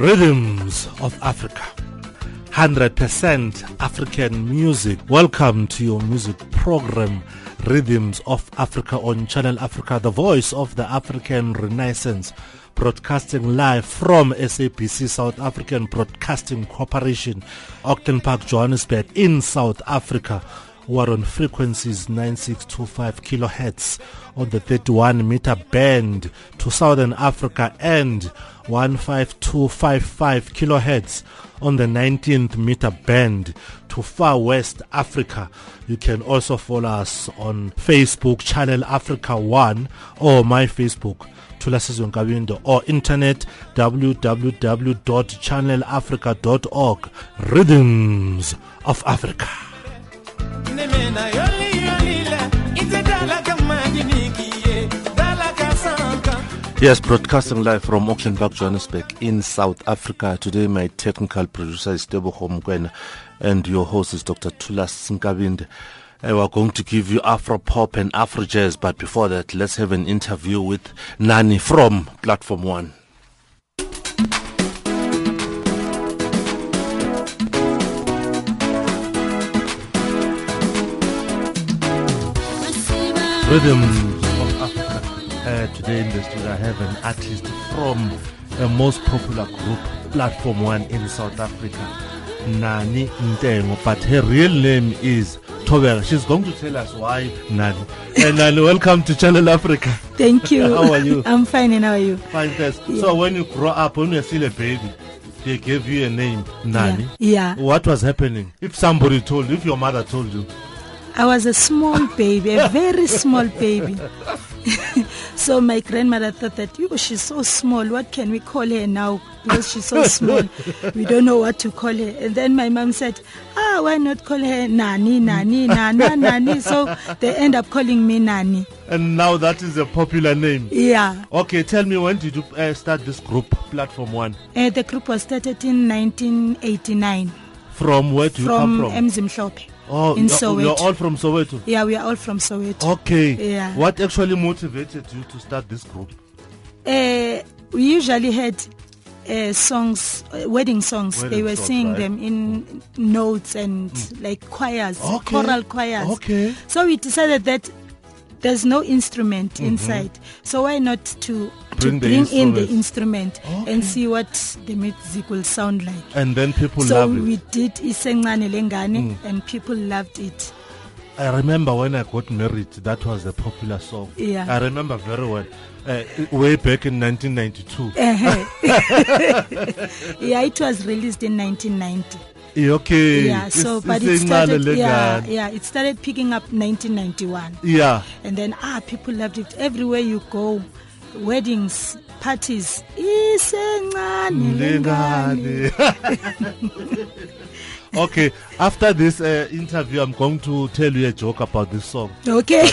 Rhythms of Africa, 100% African music. Welcome to your music program, Rhythms of Africa on Channel Africa, the voice of the African Renaissance, broadcasting live from SABC, South African Broadcasting Corporation, Auckland Park, Johannesburg in South Africa. We are on frequencies 9625 kilohertz on the 31 meter band to Southern Africa and 15255 kilohertz on the 19th meter band to Far West Africa. You can also follow us on Facebook, Channel Africa 1, or my Facebook, Thulasizwe Nkabinde, or internet www.channelafrica.org. Rhythms of Africa. Yes, broadcasting live from Auckland Park, Johannesburg in South Africa. Today my technical producer is Debo Homgwen and your host is Dr. Thulas Nkabinde. And we're going to give you Afro pop and Afro jazz, but before that let's have an interview with Nani from Platform One. Rhythms of Africa. Today in the studio I have an artist from the most popular group, Platform One in South Africa, Nani Ndemo, but her real name is Tobela. She's going to tell us why Nani. And Nani, welcome to Channel Africa. Thank you. How are you? I'm fine, and how are you? Fine, thanks. Yeah. So when you grow up, when you're still a baby, they gave you a name, Nani. Yeah. What was happening? If somebody told you, if your mother told you? I was a small baby, a very small baby. So my grandmother thought that, oh, she's so small, what can we call her now? Because she's so small, we don't know what to call her. And then my mom said, why not call her Nani, Nani, Nana, Nani? So they end up calling me Nani. And now that is a popular name. Yeah. Okay, tell me, when did you start this group, Platform One? The group was started in 1989. From where do you come from? From Mzimhlophe. Oh, in Soweto. You're all from Soweto? Yeah, we are all from Soweto. Okay. Yeah. What actually motivated you to start this group? We usually had songs, wedding songs. Wedding they were singing them in notes and like choirs, choral choirs. Okay. So we decided that there's no instrument inside. So why not to bring in the instrument and see what the music will sound like. And then people loved it. So we did Isencane Lengane and people loved it. I remember when I got married, that was the popular song. Yeah. I remember very well. Way back in 1992. Yeah, it was released in 1990. Okay. Yeah, so but it started, it started picking up 1991. Yeah. And then people loved it. Everywhere you go, weddings, parties. Okay, after this interview I'm going to tell you a joke about this song. Okay.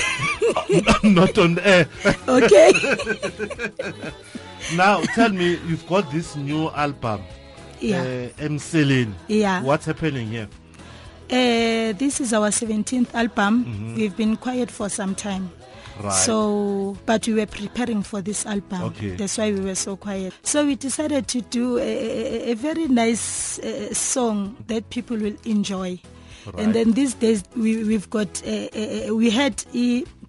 Not on air. Okay. Now tell me, you've got this new album. Yeah. Mselen. Yeah. What's happening here? This is our 17th album. We've been quiet for some time. Right. So, but we were preparing for this album. Okay. That's why we were so quiet. So we decided to do a very nice song that people will enjoy. Right. And then these days we've got we had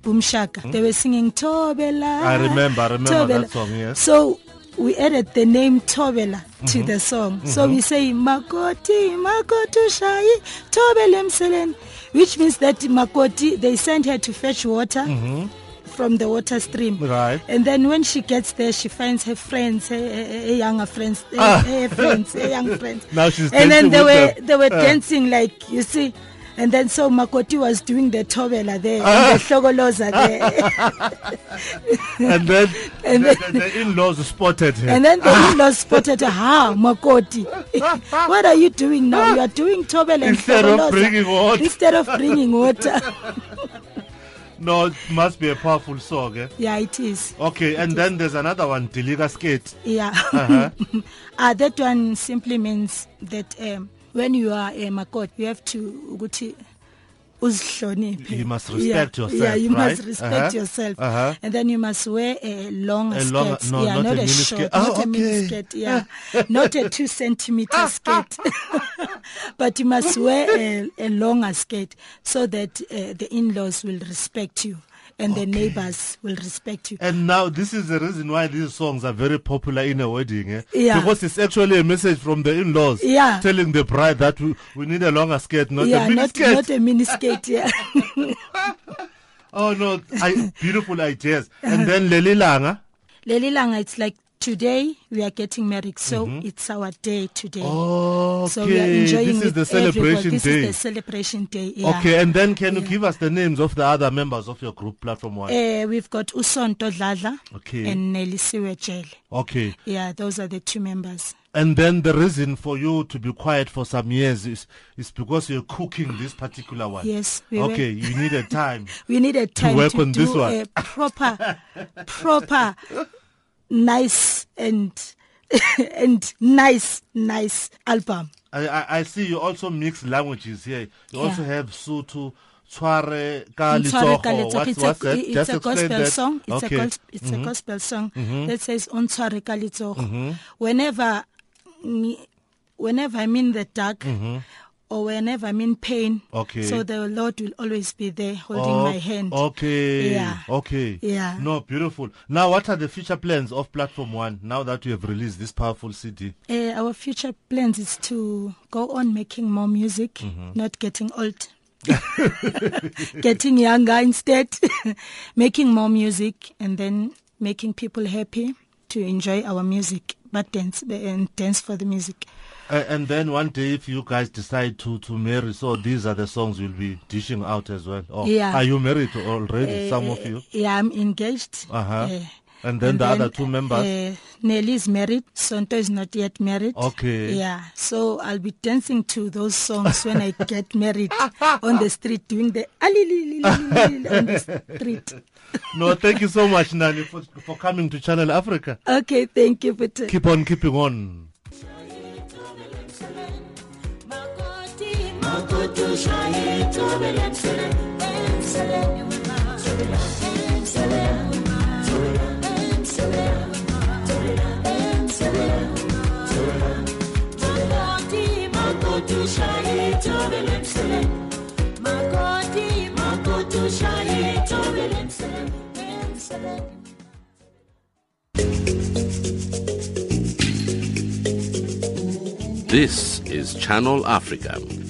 Bumshaka. They were singing Tobela. I remember Tobela. That song. Yes. So we added the name Tobela to the song. So we say Makoti Makotusha Tobela Mselen, which means that Makoti, they sent her to fetch water from the water stream. Right. And then when she gets there, she finds her friends, her younger friends, her friends, her young friends. Now she's and then they were dancing, like you see. And then so Makoti was doing the Tobela there, and the Sogolosa there. and then the in-laws spotted her. And then the in-laws spotted her. Makoti, what are you doing now? You are doing Tobela and Sogolosa instead of bringing water. No, it must be a powerful song. Eh? Yeah, it is. Okay, and then there's another one, Deliga Skate. Yeah. That one simply means that... when you are a Makoti, you have to You must respect yourself. Yeah, you must respect yourself. And then you must wear a long skirt. No, not a short, not a mini skirt. Yeah, not a 2 centimeter skirt. But you must wear a longer skirt so that the in-laws will respect you. And the neighbors will respect you. And now this is the reason why these songs are very popular in a wedding. Yeah. Because it's actually a message from the in-laws telling the bride that we need a longer skirt, not a miniskirt. Not a miniskirt, Oh, no, beautiful ideas. And then Lelilanga. Lelilanga, it's like today we are getting married, so it's our day today. Okay. So we are enjoying this. Is the celebration day. This is the celebration day. Yeah. Okay, and then can you give us the names of the other members of your group, Platform One? We've got Usonto Dladla and Nelisiwejele. Okay. Yeah, those are the two members. And then the reason for you to be quiet for some years is because you're cooking this particular one. Yes. You need a time. We need a time to work on this one. A proper. Nice and nice album. I see you also mix languages here. You also have Sotho, Tsware Ka Letsogo. It's a gospel song. It's a gospel song that says on Tsware Ka Letsogo. Whenever I'm in the dark or whenever I'm in pain, so the Lord will always be there holding my hand. No, beautiful. Now, what are the future plans of Platform One now that you have released this powerful CD? Our future plans is to go on making more music, not getting old, getting younger instead, making more music and then making people happy to enjoy our music, but dance for the music. And then one day, if you guys decide to marry, so these are the songs you'll be dishing out as well. Are you married already, some of you? Yeah, I'm engaged. And then other two members? Nelly is married. Sonto is not yet married. Okay. Yeah. So I'll be dancing to those songs when I get married on the street, doing the on the street. No, thank you so much, Nani, for coming to Channel Africa. Okay, thank you. Keep on keeping on. This is Channel Africa,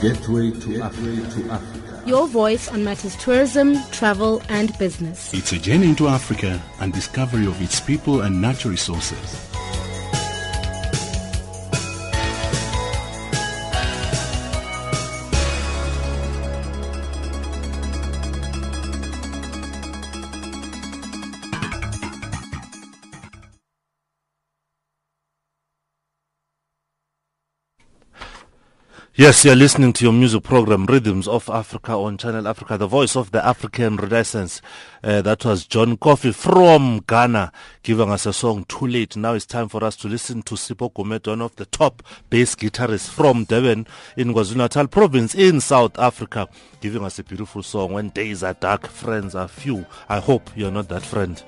Gateway to Africa. Your voice on matters tourism, travel and business. It's a journey into Africa and discovery of its people and natural resources. Yes, you're listening to your music program, Rhythms of Africa on Channel Africa, the voice of the African Renaissance. That was John Coffey from Ghana giving us a song, Too Late. Now it's time for us to listen to Sipho Gumede, one of the top bass guitarists from Durban in KwaZulu-Natal province in South Africa, giving us a beautiful song, When Days Are Dark, Friends Are Few. I hope you're not that friend.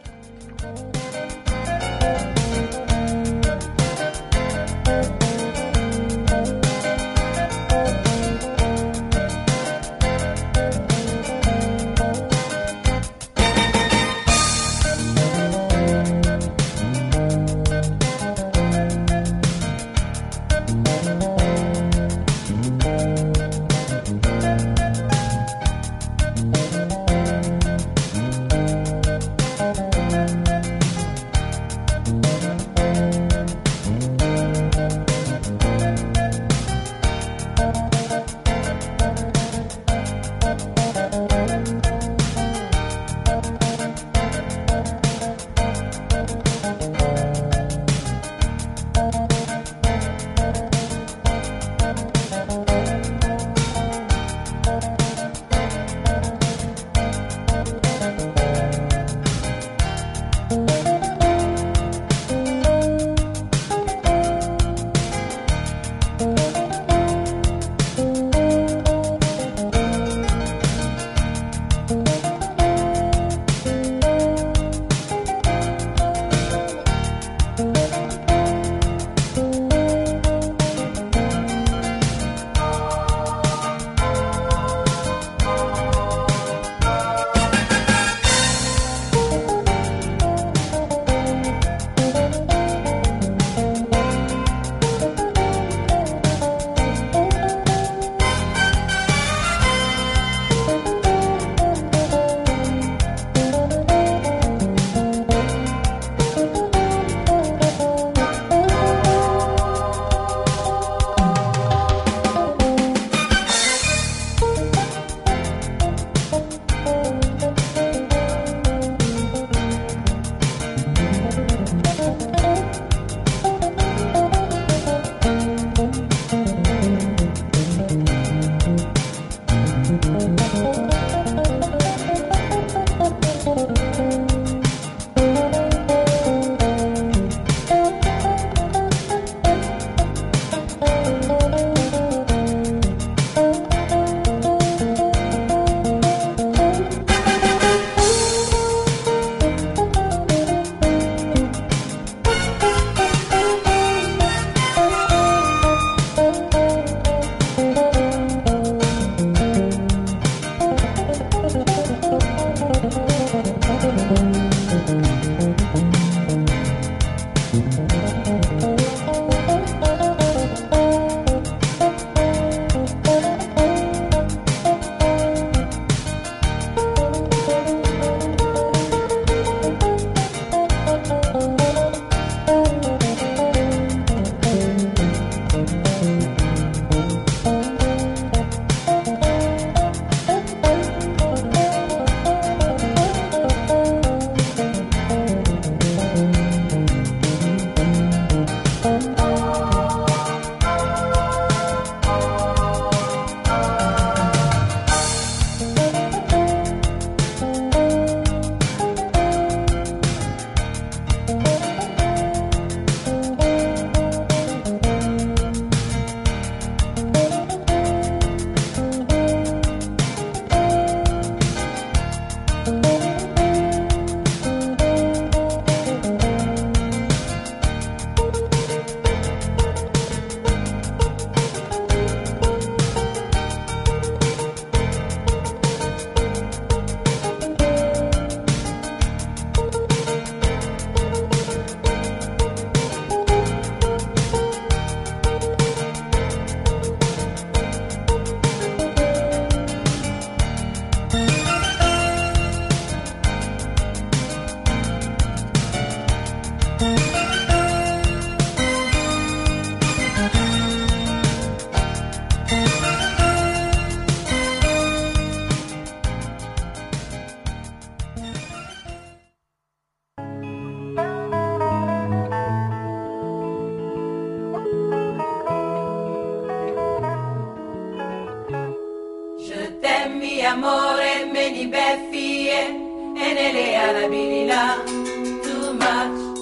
mi amore me ni befie enele ala bilila too much.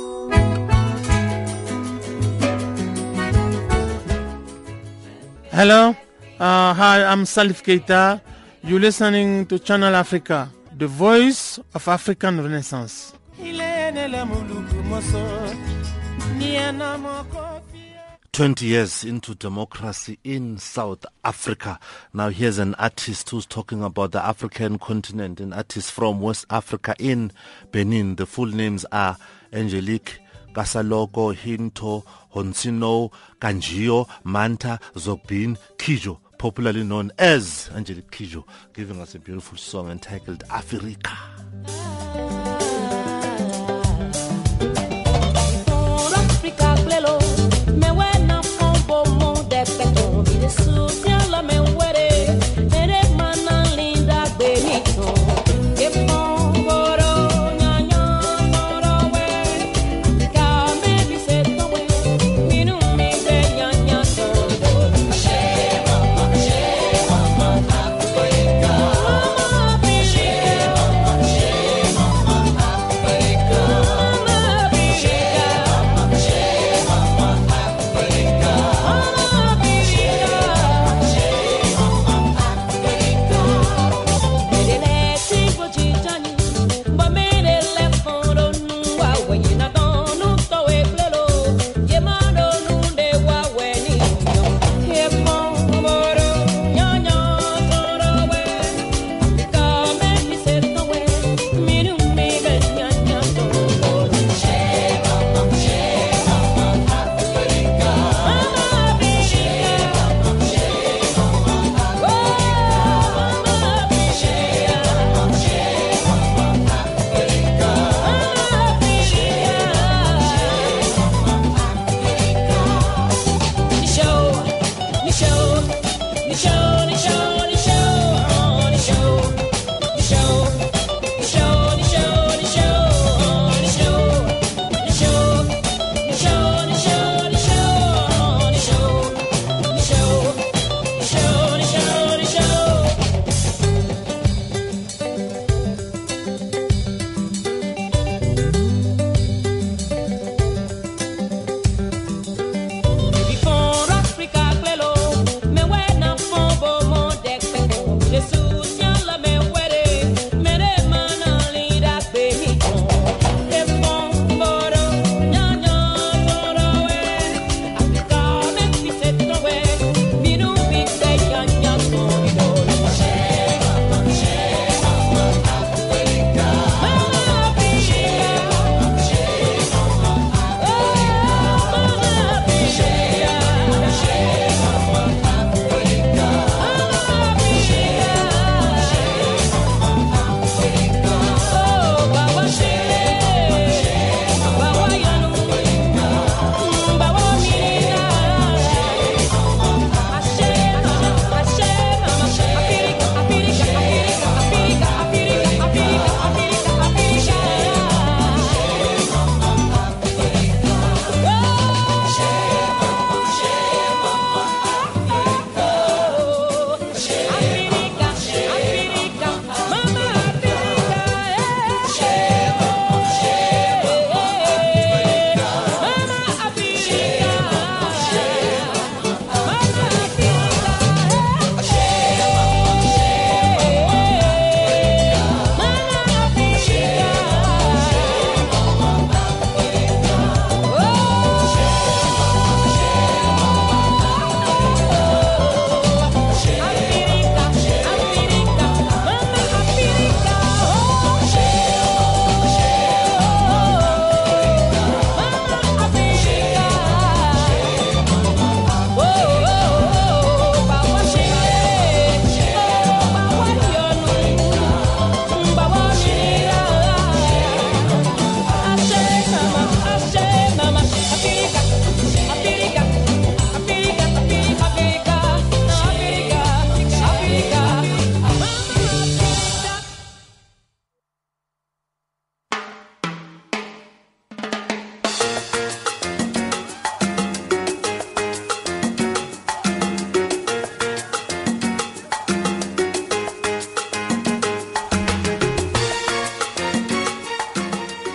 Hello, hi, I'm Salif Keita. You're listening to Channel Africa, the voice of African Renaissance. Twenty years into democracy in South Africa. Now here's an artist who's talking about the African continent, an artist from West Africa in Benin. The full names are Angelique Kasaloko, Hinto, Honsino, Kanjio, Manta, Zobin, Kijo, popularly known as Angelique Kijo, giving us a beautiful song entitled Africa.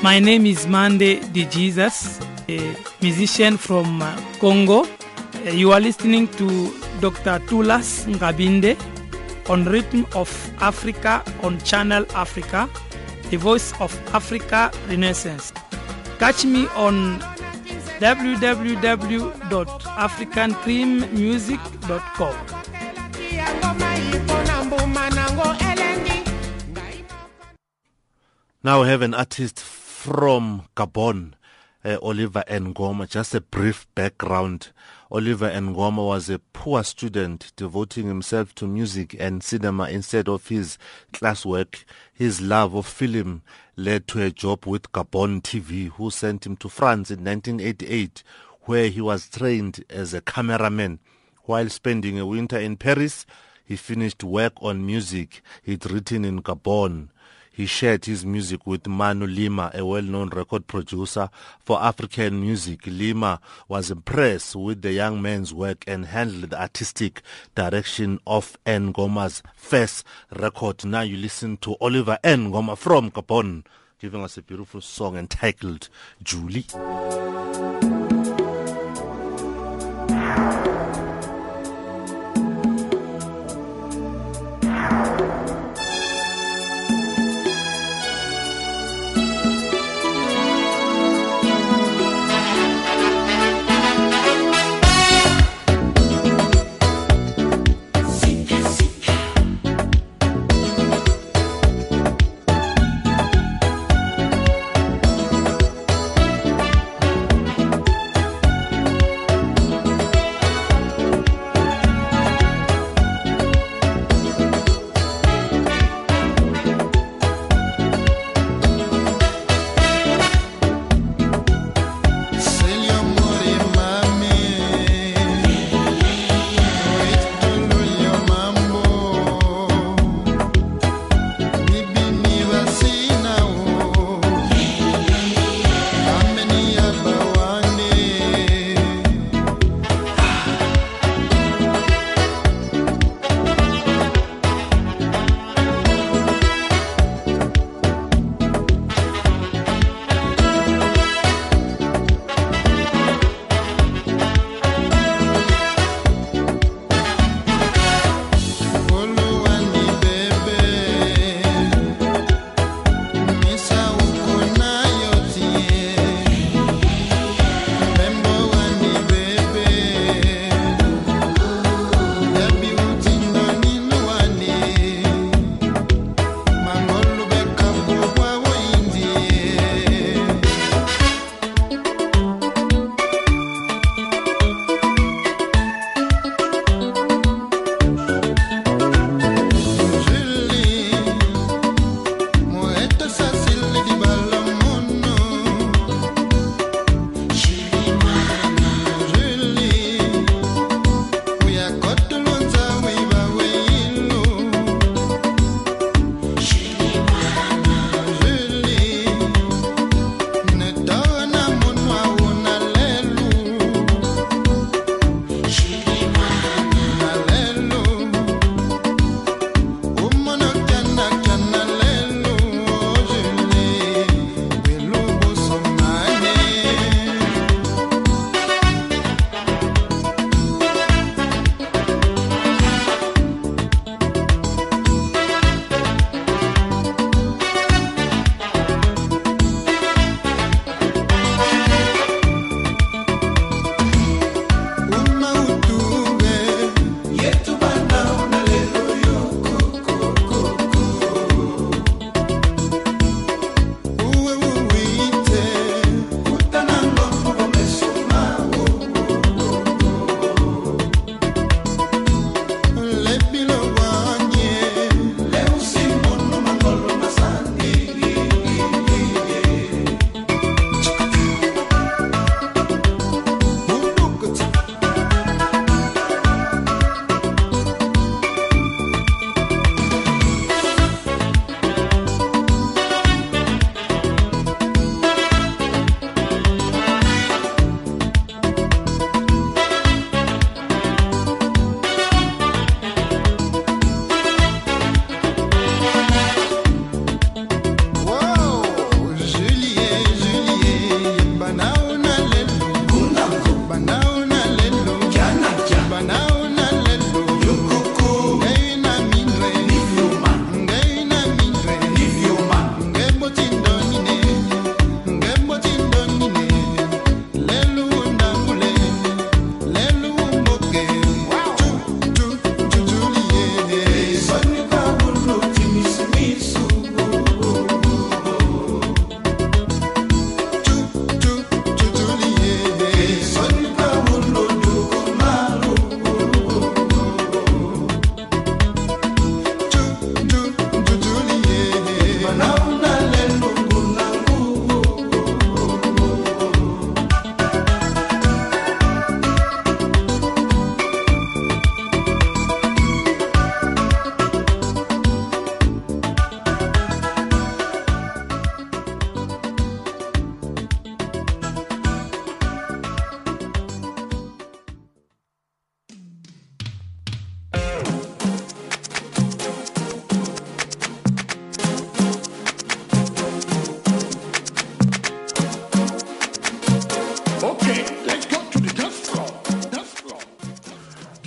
My name is Mande De Jesus, a musician from Congo. You are listening to Dr. Thulas Nkabinde on Rhythm of Africa on Channel Africa, the Voice of Africa Renaissance. Catch me on www.africancreammusic.com. Now we have an artist from Gabon, Oliver Ngoma. Just a brief background. Oliver Ngoma was a poor student, devoting himself to music and cinema instead of his classwork. His love of film led to a job with Gabon TV, who sent him to France in 1988, where he was trained as a cameraman. While spending a winter in Paris, he finished work on music he'd written in Gabon. He shared his music with Manu Lima, a well-known record producer for African music. Lima was impressed with the young man's work and handled the artistic direction of Ngoma's first record. Now you listen to Oliver Ngoma from Gabon, giving us a beautiful song entitled Julie.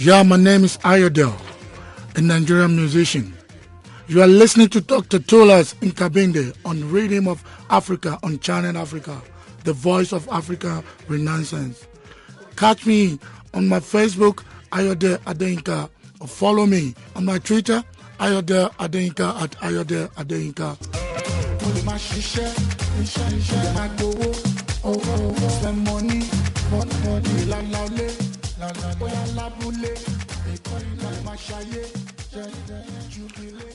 Yeah, my name is Ayodele, a Nigerian musician. You are listening to Dr. Thulas Nkabinde on Rhythms of Africa on Channel Africa, the Voice of African Renaissance. Catch me on my Facebook, Ayodele Adenka, or follow me on my Twitter, Ayodele Adenka at Ayodele Adenka.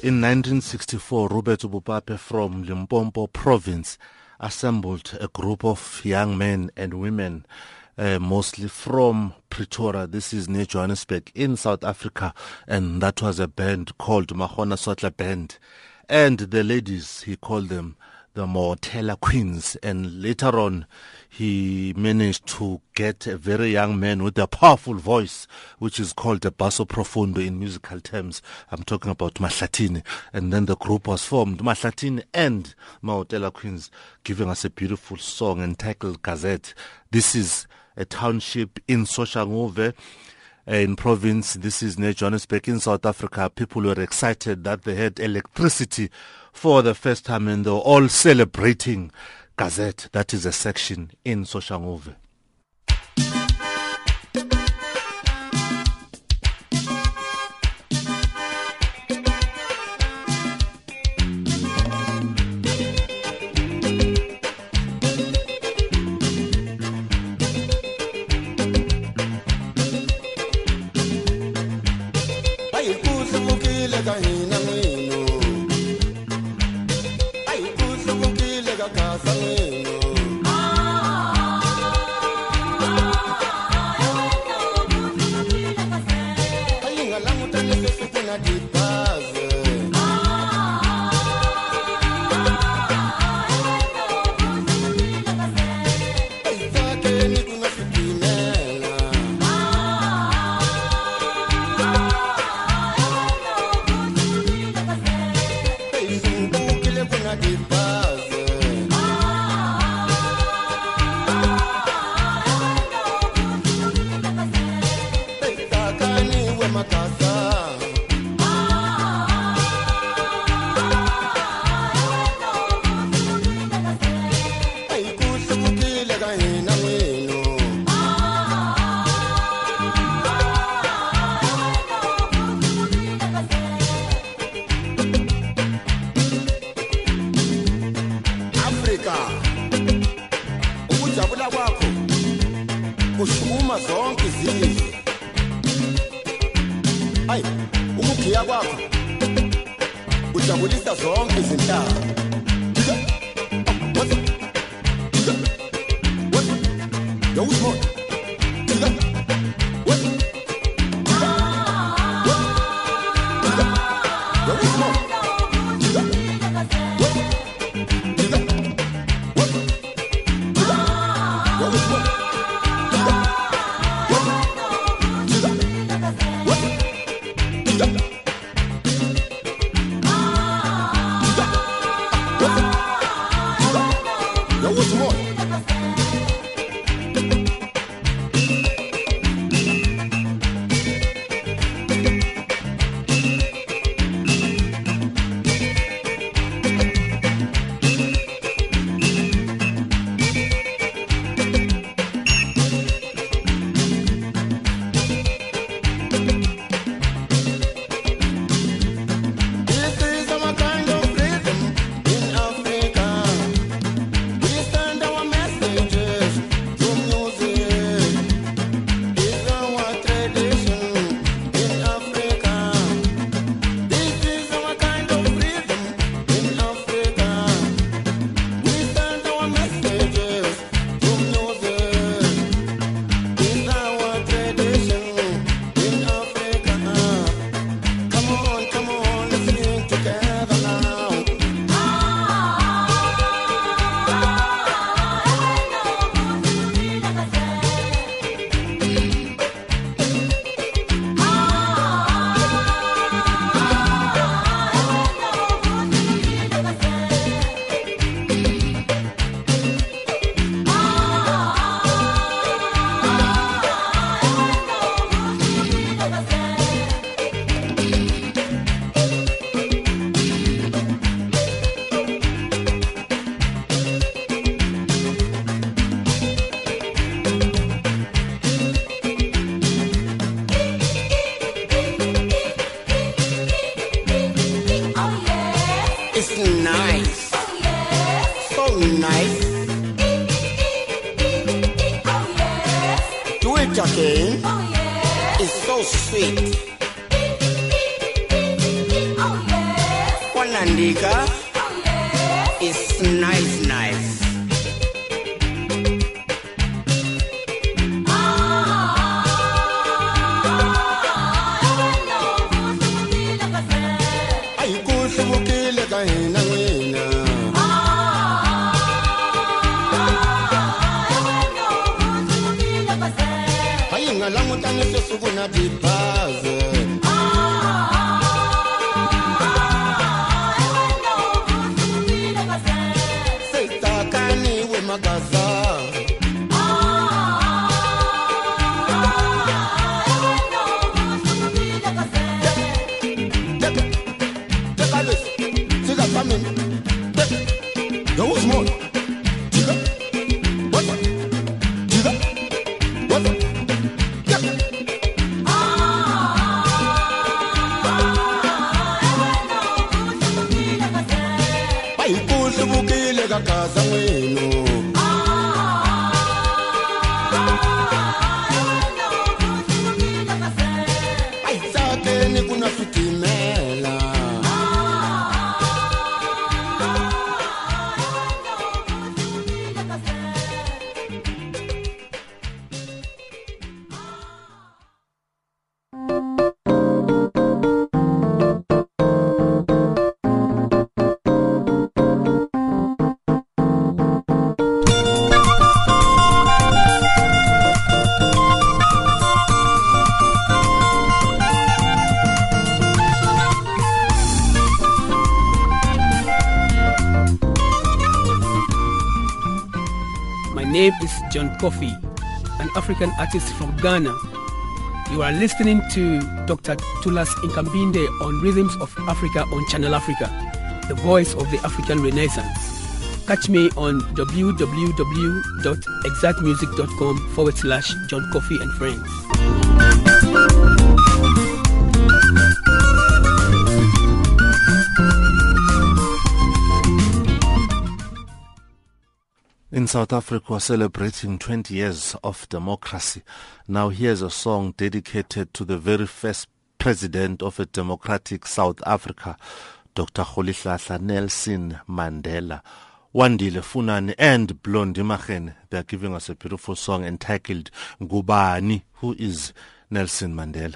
In 1964, Robert Bupape from Limpopo province assembled a group of young men and women, mostly from Pretoria. This is near Johannesburg in South Africa, and that was a band called Mahona Sotla Band. And the ladies, he called them the Mahotella Queens, and later on he managed to get a very young man with a powerful voice, which is called a basso profondo in musical terms. I'm talking about Mahlatini. And then the group was formed, Mahlatini and Mahotella Queens, giving us a beautiful song entitled Gazette. This is a township in Soshanguve, in province. This is near Johannesburg in South Africa. People were excited that they had electricity for the first time, and they were all celebrating Gazette. That is a section in Soshanguve. It's nice. So nice. Do it again. It's so sweet. Wanandika. It's nice, nice. My name is John Coffey, an African artist from Ghana. You are listening to Dr. Thulas Nkabinde on Rhythms of Africa on Channel Africa, the voice of the African Renaissance. Catch me on www.exactmusic.com/John Coffey and Friends. In South Africa, we're celebrating 20 years of democracy. Now here's a song dedicated to the very first president of a democratic South Africa, Dr. Kgolihlahla Nelson Mandela. Wandile Funani and Blondie Machen, they're giving us a beautiful song entitled Gubani, who is Nelson Mandela.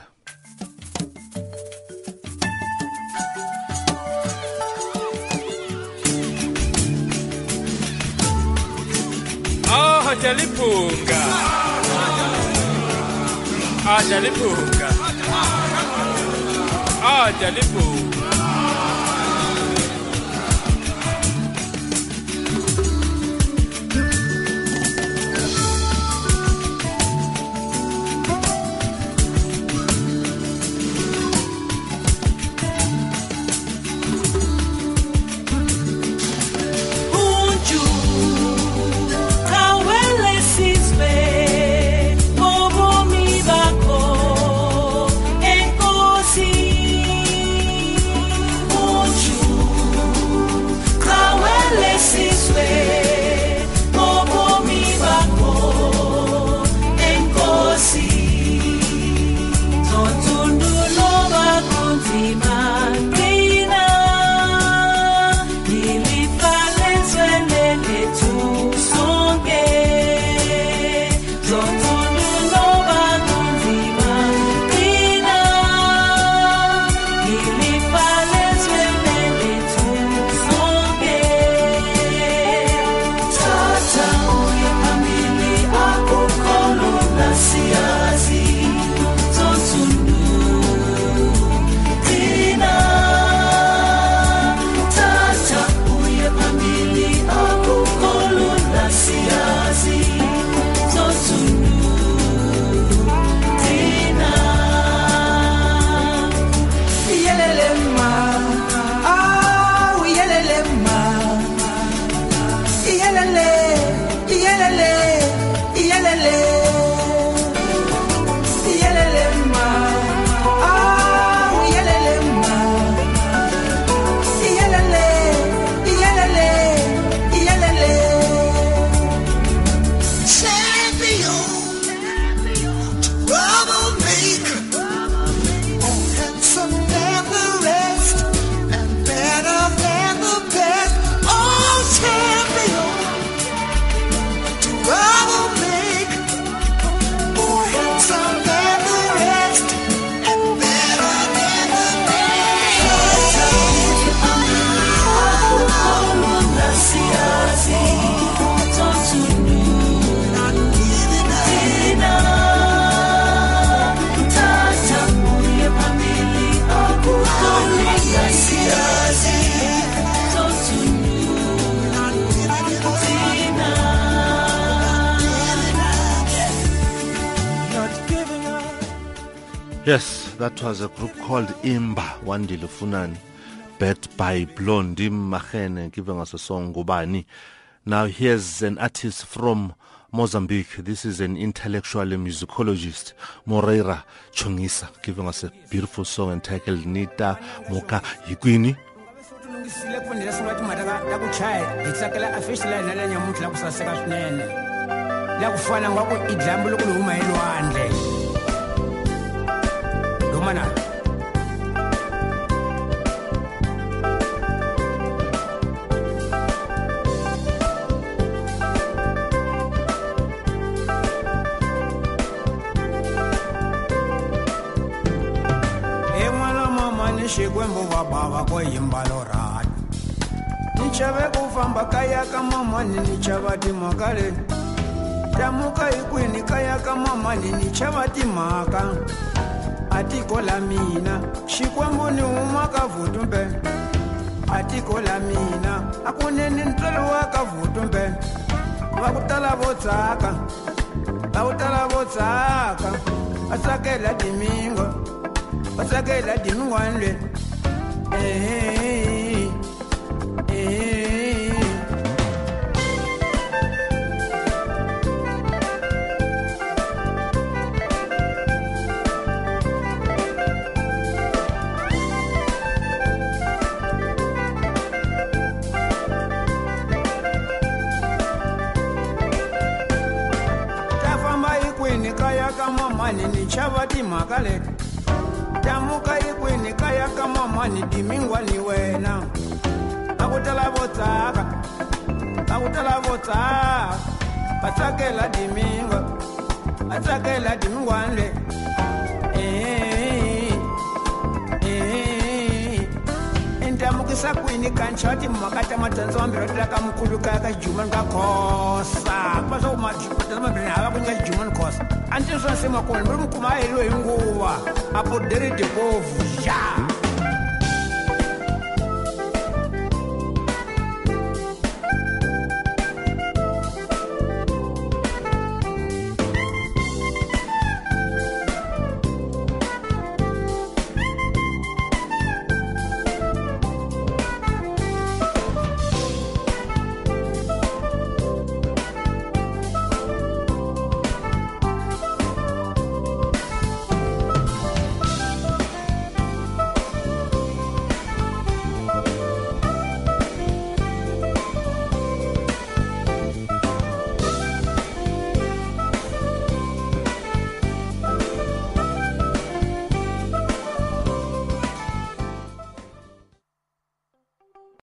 Ajalipunga, ajalipunga, ajalipunga. Yes, that was a group called Imba Wandile Funani, backed by Blondie Machen, giving us a song Gubani. Now here's an artist from Mozambique. This is an intellectual musicologist, Moreira Chongisa, giving us a beautiful song entitled Nita Moka Higuini. Until some of my little boy, I put the